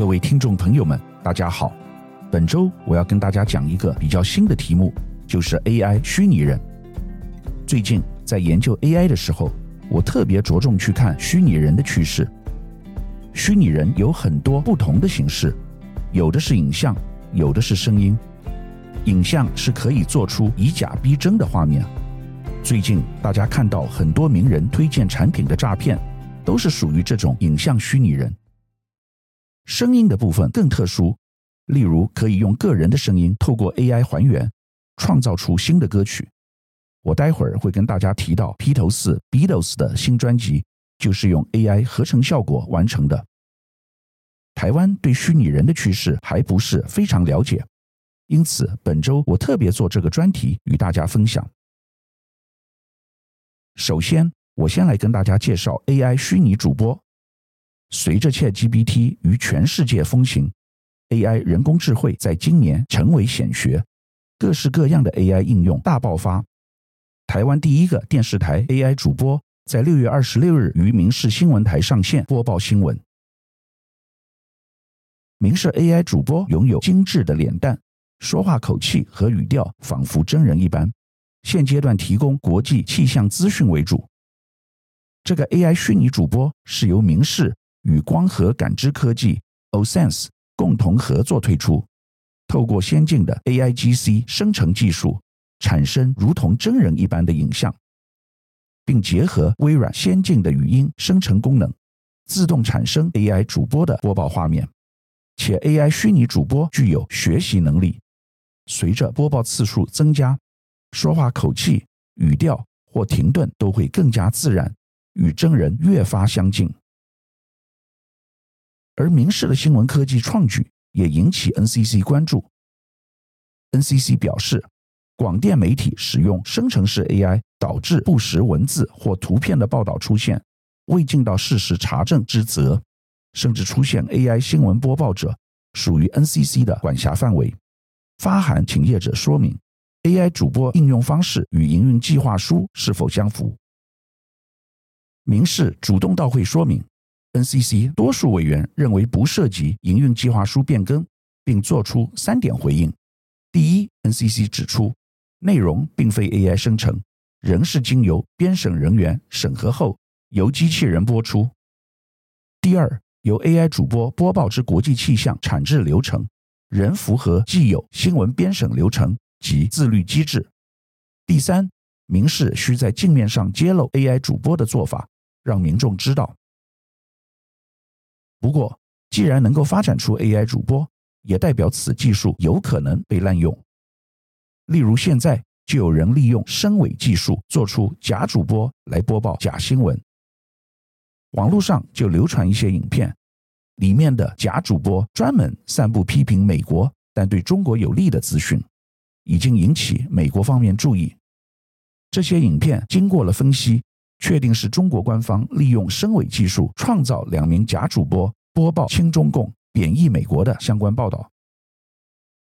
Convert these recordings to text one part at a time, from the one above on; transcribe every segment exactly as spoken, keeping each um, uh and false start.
各位听众朋友们，大家好。本周我要跟大家讲一个比较新的题目，就是 A I 虚拟人。最近在研究 A I 的时候，我特别着重去看虚拟人的趋势。虚拟人有很多不同的形式，有的是影像，有的是声音。影像是可以做出以假逼真的画面。最近大家看到很多名人推荐产品的诈骗，都是属于这种影像虚拟人。声音的部分更特殊，例如可以用个人的声音透过 A I 还原，创造出新的歌曲。我待会儿会跟大家提到披头士 Beatles 的新专辑就是用 A I 合成效果完成的。台湾对虚拟人的趋势还不是非常了解，因此本周我特别做这个专题与大家分享。首先，我先来跟大家介绍 A I 虚拟主播。随着 Chat G P T 于全世界风行， A I 人工智慧在今年成为显学，各式各样的 A I 应用大爆发。台湾第一个电视台 A I 主播在六月二十六日于民视新闻台上线播报新闻。民视 A I 主播拥有精致的脸蛋，说话口气和语调仿佛真人一般，现阶段提供国际气象资讯为主。这个 A I 虚拟主播是由民视与光合感知科技 OSENSE 共同合作推出，透过先进的 A I G C 生成技术产生如同真人一般的影像，并结合微软先进的语音生成功能，自动产生 A I 主播的播报画面，且 A I 虚拟主播具有学习能力。随着播报次数增加，说话口气、语调或停顿都会更加自然，与真人越发相近。而民视的新闻科技创举也引起 N C C 关注。N C C 表示，广电媒体使用生成式 A I 导致不实文字或图片的报道出现，未尽到事实查证之责，甚至出现 A I 新闻播报者，属于 N C C 的管辖范围。发函请业者说明 A I 主播应用方式与营运计划书是否相符。民视主动到会说明， N C C 多数委员认为不涉及营运计划书变更，并作出三点回应。第一 ，N C C 指出，内容并非 A I 生成，仍是经由编审人员审核后由机器人播出。第二，由 A I 主播播报之国际气象产制流程，仍符合既有新闻编审流程及自律机制。第三，民视需在镜面上揭露 A I 主播的做法，让民众知道。不过，既然能够发展出 A I 主播，也代表此技术有可能被滥用。例如现在就有人利用深伪技术做出假主播来播报假新闻，网络上就流传一些影片，里面的假主播专门散布批评美国但对中国有利的资讯，已经引起美国方面注意。这些影片经过了分析，确定是中国官方利用深伪技术创造两名假主播播报亲中共、贬义美国的相关报道。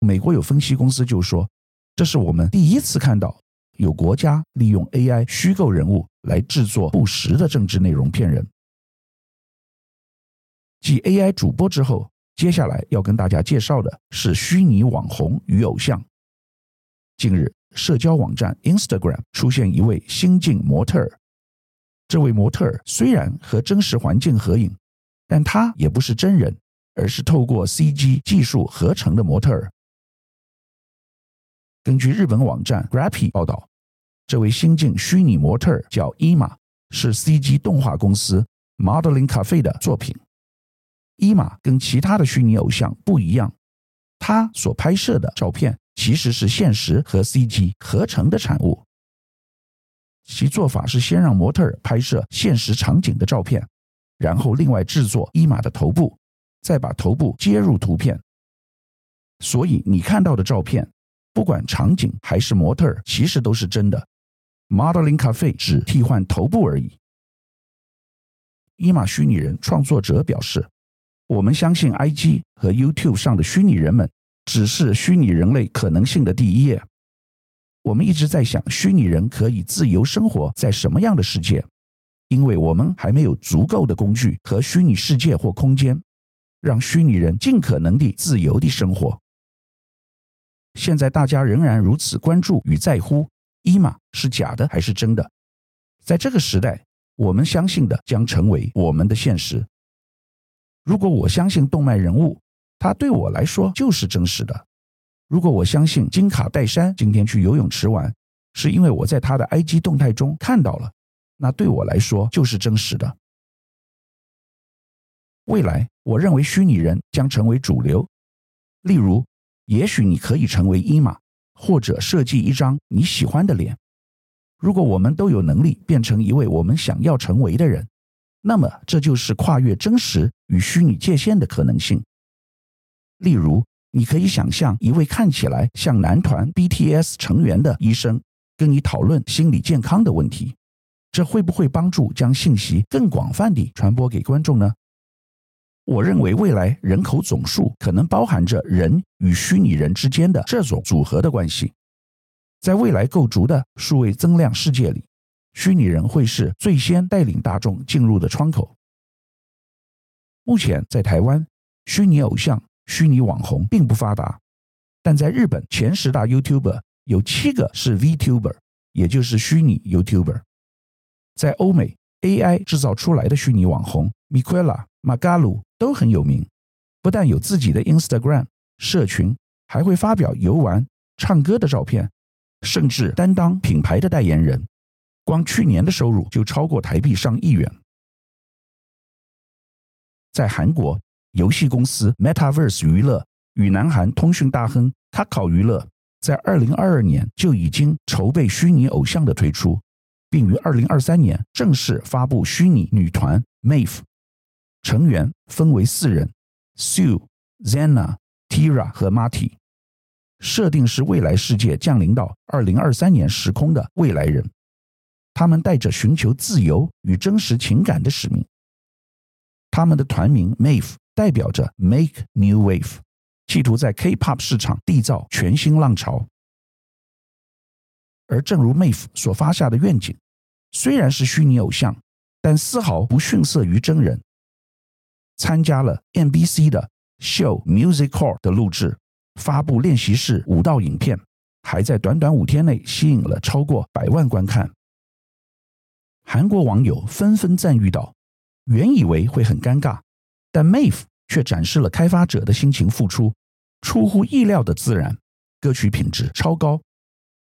美国有分析公司就说，这是我们第一次看到有国家利用 A I 虚构人物来制作不实的政治内容骗人。继 A I 主播之后，接下来要跟大家介绍的是虚拟网红与偶像。近日，社交网站 Instagram 出现一位新晋模特儿。这位模特儿虽然和真实环境合影，但他也不是真人，而是透过 C G 技术合成的模特儿。根据日本网站 Grappy 报道，这位新晋虚拟模特叫 Ema， 是 C G 动画公司 Modeling Cafe 的作品。Ema 跟其他的虚拟偶像不一样，她所拍摄的照片其实是现实和 C G 合成的产物。其做法是先让模特拍摄现实场景的照片，然后另外制作 Ema 的头部，再把头部接入图片。所以你看到的照片，不管场景还是模特，其实都是真的。Modeling Cafe 只替换头部而已。伊玛虚拟人创作者表示，我们相信 I G 和 YouTube 上的虚拟人们只是虚拟人类可能性的第一页。我们一直在想，虚拟人可以自由生活在什么样的世界？因为我们还没有足够的工具和虚拟世界或空间，让虚拟人尽可能地自由地生活。现在大家仍然如此关注与在乎 Ema 是假的还是真的，在这个时代，我们相信的将成为我们的现实。如果我相信动漫人物，它对我来说就是真实的。如果我相信金卡戴珊今天去游泳池玩，是因为我在他的 I G 动态中看到了，那对我来说就是真实的。未来，我认为虚拟人将成为主流。例如，也许你可以成为Ema，或者设计一张你喜欢的脸。如果我们都有能力变成一位我们想要成为的人，那么这就是跨越真实与虚拟界限的可能性。例如，你可以想象一位看起来像男团 B T S 成员的医生跟你讨论心理健康的问题，这会不会帮助将信息更广泛地传播给观众呢？我认为未来人口总数可能包含着人与虚拟人之间的这种组合的关系。在未来构筑的数位增量世界里，虚拟人会是最先带领大众进入的窗口。目前在台湾，虚拟偶像、虚拟网红并不发达，但在日本前十大 YouTuber 有七个是 VTuber， 也就是虚拟 YouTuber。 在欧美， A I 制造出来的虚拟网红 Miquela、Magalu 都很有名，不但有自己的 Instagram 社群，还会发表游玩、唱歌的照片，甚至担当品牌的代言人。光去年的收入就超过台币上亿元。在韩国，游戏公司 Metaverse 娱乐与南韩通讯大亨 Kakao 娱乐在二零二二年就已经筹备虚拟偶像的推出，并于二零二三年正式发布虚拟女团 M A V E。成员分为四人 Sue、Zena、Tira 和 M A T I， 设定是未来世界降临到二零二三年时空的未来人，他们带着寻求自由与真实情感的使命。他们的团名 M A V E 代表着 Make New Wave， 企图在 K-P O P 市场缔造全新浪潮。而正如 M A V E 所发下的愿景，虽然是虚拟偶像，但丝毫不逊色于真人。参加了 M B C 的 Show Music Core 的录制，发布练习室舞蹈影片，还在短短五天内吸引了超过百万观看。韩国网友纷纷赞誉道，原以为会很尴尬，但 M A V E 却展示了开发者的辛勤付出，出乎意料的自然，歌曲品质超高，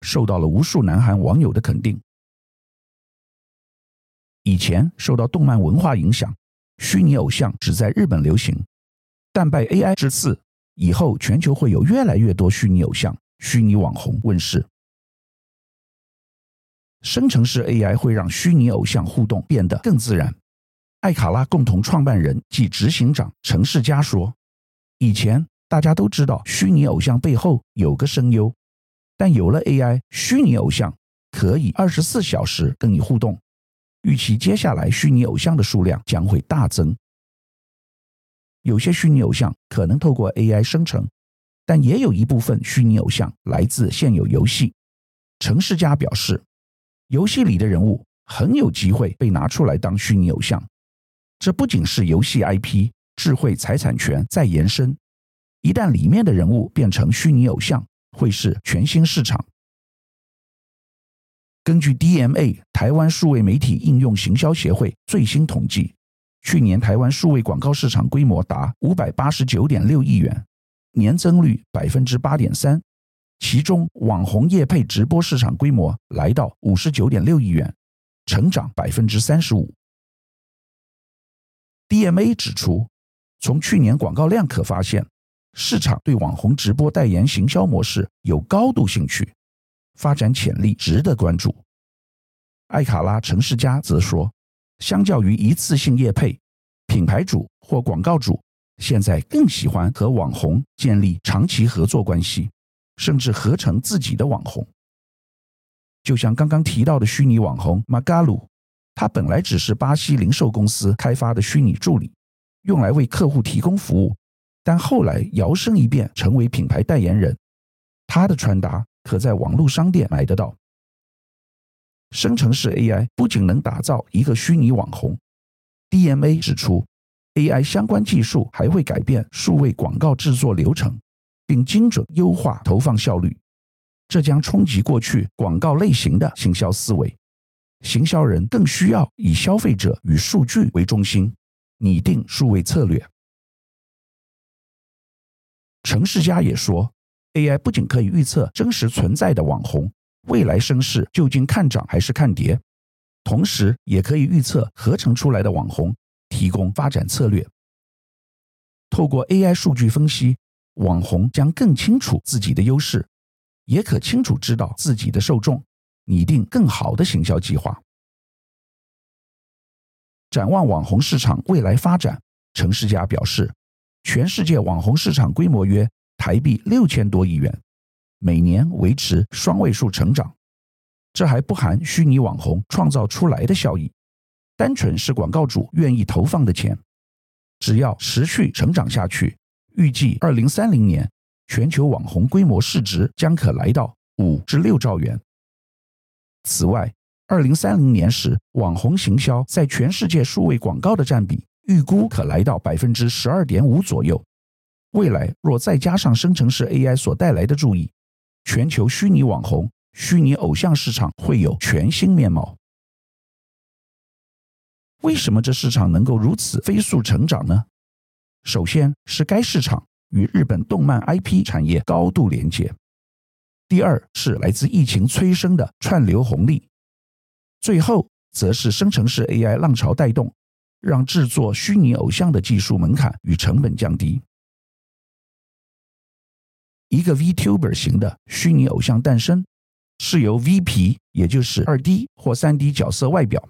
受到了无数南韩网友的肯定。以前受到动漫文化影响，虚拟偶像只在日本流行，但拜 A I 之赐，以后全球会有越来越多虚拟偶像、虚拟网红问世。生成式 A I 会让虚拟偶像互动变得更自然。艾卡拉共同创办人暨执行长陈世佳说，以前大家都知道虚拟偶像背后有个声优，但有了 A I， 虚拟偶像可以二十四小时跟你互动，预期接下来虚拟偶像的数量将会大增。有些虚拟偶像可能透过 A I 生成，但也有一部分虚拟偶像来自现有游戏。陈世佳表示，游戏里的人物很有机会被拿出来当虚拟偶像，这不仅是游戏 I P 智慧财产权在延伸，一旦里面的人物变成虚拟偶像，会是全新市场。根据 D M A 台湾数位媒体应用行销协会最新统计，去年台湾数位广告市场规模达 五百八十九点六亿元，年增率 百分之八点三， 其中网红业配直播市场规模来到 五十九点六亿元，成长 百分之三十五。 D M A 指出，从去年广告量可发现，市场对网红直播代言行销模式有高度兴趣，发展潜力值得关注。艾卡拉陈世佳则说，相较于一次性业配，品牌主或广告主现在更喜欢和网红建立长期合作关系，甚至合成自己的网红。就像刚刚提到的虚拟网红 Magalu， 他本来只是巴西零售公司开发的虚拟助理，用来为客户提供服务，但后来摇身一变成为品牌代言人，他的穿搭可在网络商店买得到。生成式 A I 不仅能打造一个虚拟网红， D M A 指出， A I 相关技术还会改变数位广告制作流程，并精准优化投放效率。这将冲击过去广告类型的行销思维。行销人更需要以消费者与数据为中心，拟定数位策略。程式家也说， A I 不仅可以预测真实存在的网红未来声势究竟看涨还是看跌，同时也可以预测合成出来的网红，提供发展策略。透过 A I 数据分析，网红将更清楚自己的优势，也可清楚知道自己的受众，拟定更好的行销计划。展望网红市场未来发展，程式家表示，全世界网红市场规模约台币六千多亿元，每年维持双位数成长。这还不含虚拟网红创造出来的效益，单纯是广告主愿意投放的钱。只要持续成长下去，预计二零三零年全球网红规模市值将可来到五至六兆元。此外，二零三零年时网红行销在全世界数位广告的占比预估可来到 百分之十二点五 左右。未来若再加上生成式 A I 所带来的注意，全球虚拟网红、虚拟偶像市场会有全新面貌。为什么这市场能够如此飞速成长呢？首先是该市场与日本动漫 I P 产业高度连结。第二是来自疫情催生的串流红利。最后则是生成式 A I 浪潮带动，让制作虚拟偶像的技术门槛与成本降低。一个 VTuber 型的虚拟偶像诞生，是由 V 皮，也就是 二 D 或 三 D 角色外表、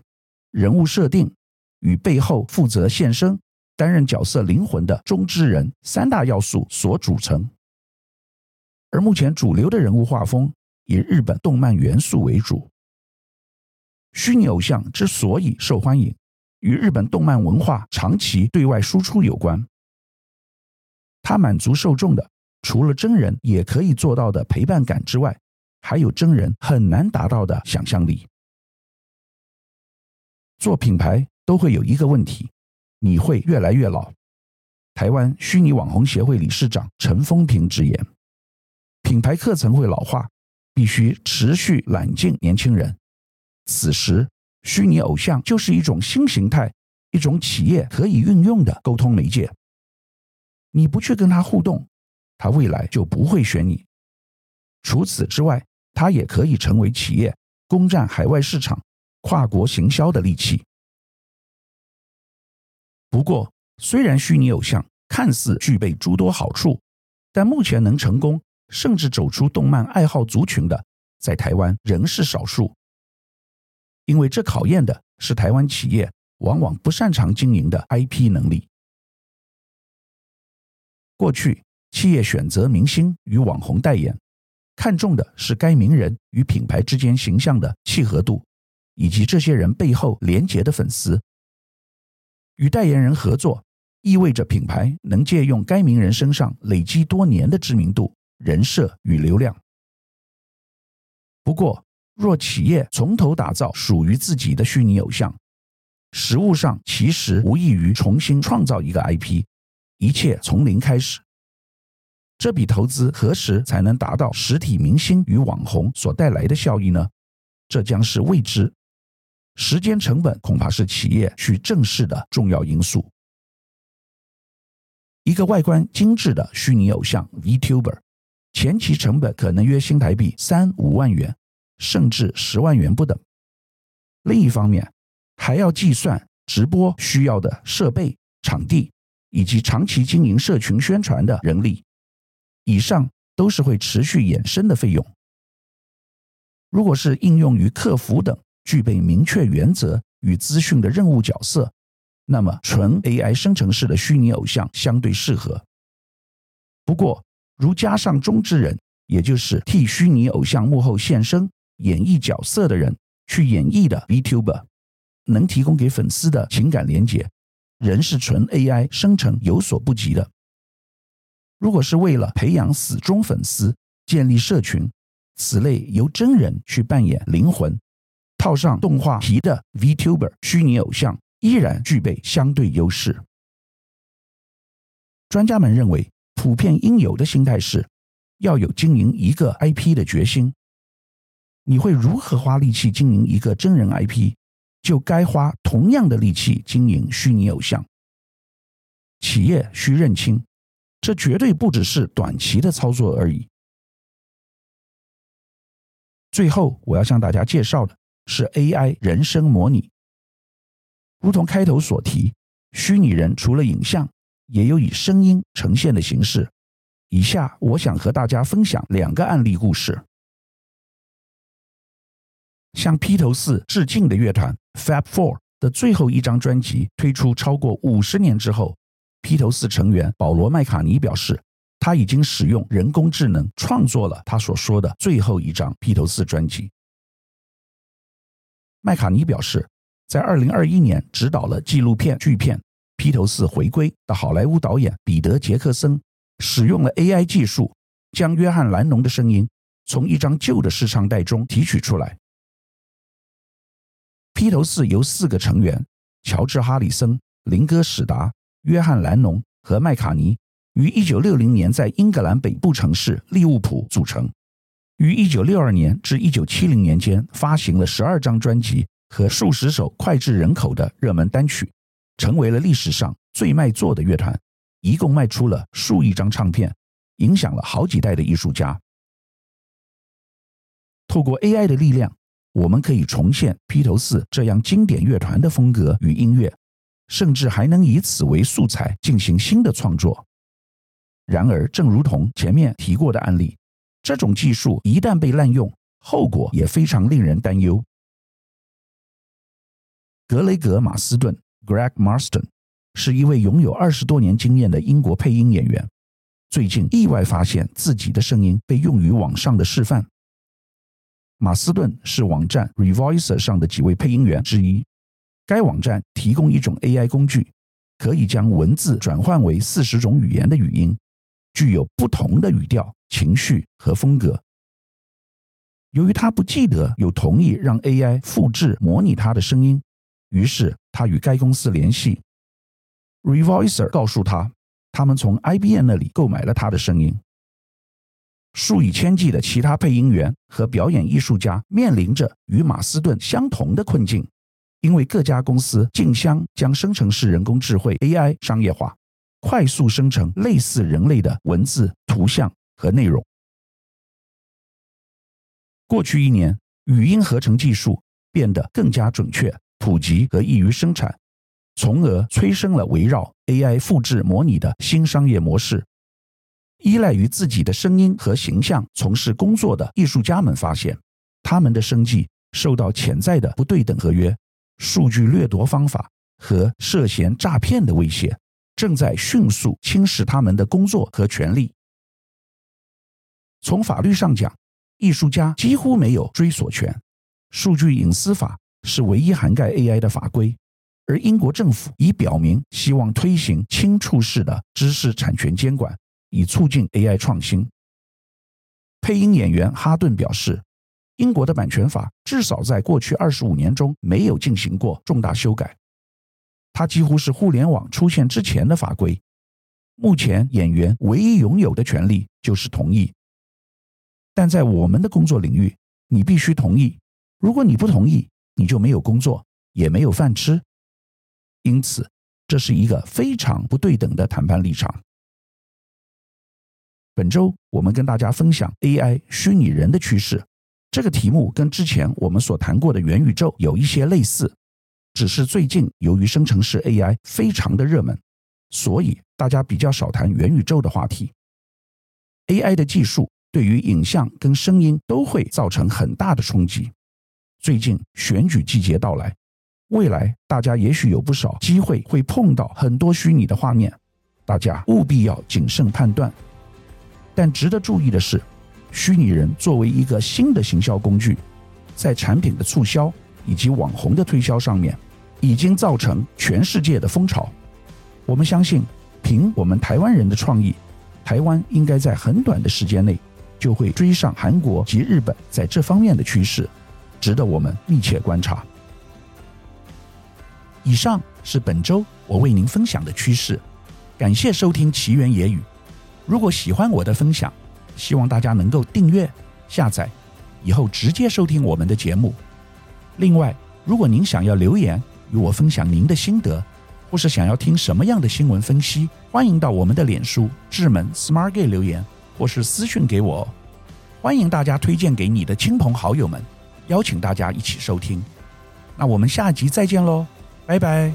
人物设定与背后负责现身、担任角色灵魂的中之人三大要素所组成。而目前主流的人物画风以日本动漫元素为主。虚拟偶像之所以受欢迎，与日本动漫文化长期对外输出有关。它满足受众的除了真人也可以做到的陪伴感之外，还有真人很难达到的想象力。做品牌都会有一个问题，你会越来越老。台湾虚拟网红协会理事长陈风平直言，品牌课程会老化，必须持续揽进年轻人。此时，虚拟偶像就是一种新形态，一种企业可以运用的沟通媒介。你不去跟他互动，他未来就不会选你。除此之外，他也可以成为企业攻占海外市场、跨国行销的利器。不过，虽然虚拟偶像看似具备诸多好处，但目前能成功甚至走出动漫爱好族群的，在台湾仍是少数。因为这考验的是台湾企业往往不擅长经营的 I P 能力。过去，企业选择明星与网红代言，看重的是该名人与品牌之间形象的契合度，以及这些人背后连结的粉丝。与代言人合作，意味着品牌能借用该名人身上累积多年的知名度、人设与流量。不过，若企业从头打造属于自己的虚拟偶像，实务上其实无异于重新创造一个 I P， 一切从零开始。这笔投资何时才能达到实体明星与网红所带来的效益呢？这将是未知。时间成本恐怕是企业去正视的重要因素。一个外观精致的虚拟偶像 VTuber， 前期成本可能约新台币三五万元，甚至十万元不等。另一方面，还要计算直播需要的设备、场地，以及长期经营社群宣传的人力。以上都是会持续衍生的费用。如果是应用于客服等具备明确原则与资讯的任务角色，那么纯 A I 生成式的虚拟偶像相对适合。不过，如加上中之人，也就是替虚拟偶像幕后现身、演绎角色的人去演绎的 VTuber， 能提供给粉丝的情感连结，仍是纯 A I 生成有所不及的。如果是为了培养死忠粉丝、建立社群，此类由真人去扮演灵魂、套上动画皮的 VTuber 虚拟偶像依然具备相对优势。专家们认为，普遍应有的心态是要有经营一个 I P 的决心。你会如何花力气经营一个真人 I P， 就该花同样的力气经营虚拟偶像。企业需认清，这绝对不只是短期的操作而已。最后，我要向大家介绍的是 A I 人生模拟。如同开头所提，虚拟人除了影像，也有以声音呈现的形式。以下我想和大家分享两个案例故事。向披头四致敬的乐团 Fab 四 的最后一张专辑推出超过五十年之后，披头四成员保罗·麦卡尼表示，他已经使用人工智能创作了他所说的最后一张披头四专辑。麦卡尼表示，在二零二一年执导了纪录片巨片《披头四回归》的好莱坞导演彼得·杰克森使用了 A I 技术，将约翰·兰农的声音从一张旧的试唱带中提取出来。披头四由四个成员乔治·哈里森、林哥·史达、约翰·兰农和麦卡尼于一九六零年在英格兰北部城市利物浦组成，于一九六二年至一九七零年间发行了十二张专辑和数十首脍炙人口的热门单曲，成为了历史上最卖座的乐团，一共卖出了数亿张唱片，影响了好几代的艺术家。透过 A I 的力量，我们可以重现披头四这样经典乐团的风格与音乐，甚至还能以此为素材进行新的创作。然而，正如同前面提过的案例，这种技术一旦被滥用，后果也非常令人担忧。格雷格·马斯顿 Greg Marston 是一位拥有二十多年经验的英国配音演员，最近意外发现自己的声音被用于网上的示范。马斯顿是网站 Revoicer 上的几位配音员之一，该网站提供一种 A I 工具，可以将文字转换为四十种语言的语音，具有不同的语调、情绪和风格。由于他不记得有同意让 A I 复制模拟他的声音，于是他与该公司联系。Revoicer 告诉他，他们从 I B M 那里购买了他的声音。数以千计的其他配音员和表演艺术家面临着与马斯顿相同的困境，因为各家公司竞相将生成式人工智慧 A I 商业化，快速生成类似人类的文字、图像和内容。过去一年，语音合成技术变得更加准确、普及和易于生产，从而催生了围绕 A I 复制模拟的新商业模式。依赖于自己的声音和形象从事工作的艺术家们发现，他们的生计受到潜在的不对等合约、数据掠夺方法和涉嫌诈骗的威胁，正在迅速侵蚀他们的工作和权利。从法律上讲，艺术家几乎没有追索权，数据隐私法是唯一涵盖 A I 的法规，而英国政府已表明希望推行轻触式的知识产权监管，以促进 A I 创新。配音演员哈顿表示，英国的版权法至少在过去二十五年中没有进行过重大修改，它几乎是互联网出现之前的法规。目前演员唯一拥有的权利就是同意，但在我们的工作领域，你必须同意，如果你不同意，你就没有工作，也没有饭吃。因此，这是一个非常不对等的谈判立场。本周我们跟大家分享 A I 虚拟人的趋势，这个题目跟之前我们所谈过的元宇宙有一些类似，只是最近由于生成式 A I 非常的热门，所以大家比较少谈元宇宙的话题。 A I 的技术对于影像跟声音都会造成很大的冲击。最近选举季节到来，未来大家也许有不少机会会碰到很多虚拟的画面，大家务必要谨慎判断。但值得注意的是，虚拟人作为一个新的行销工具，在产品的促销以及网红的推销上面，已经造成全世界的风潮。我们相信，凭我们台湾人的创意，台湾应该在很短的时间内就会追上韩国及日本在这方面的趋势，值得我们密切观察。以上是本周我为您分享的趋势。感谢收听奇缘野语。如果喜欢我的分享，希望大家能够订阅、下载，以后直接收听我们的节目。另外，如果您想要留言与我分享您的心得，或是想要听什么样的新闻分析，欢迎到我们的脸书智门 smartgate 留言，或是私讯给我。欢迎大家推荐给你的亲朋好友们，邀请大家一起收听。那我们下集再见咯，拜拜。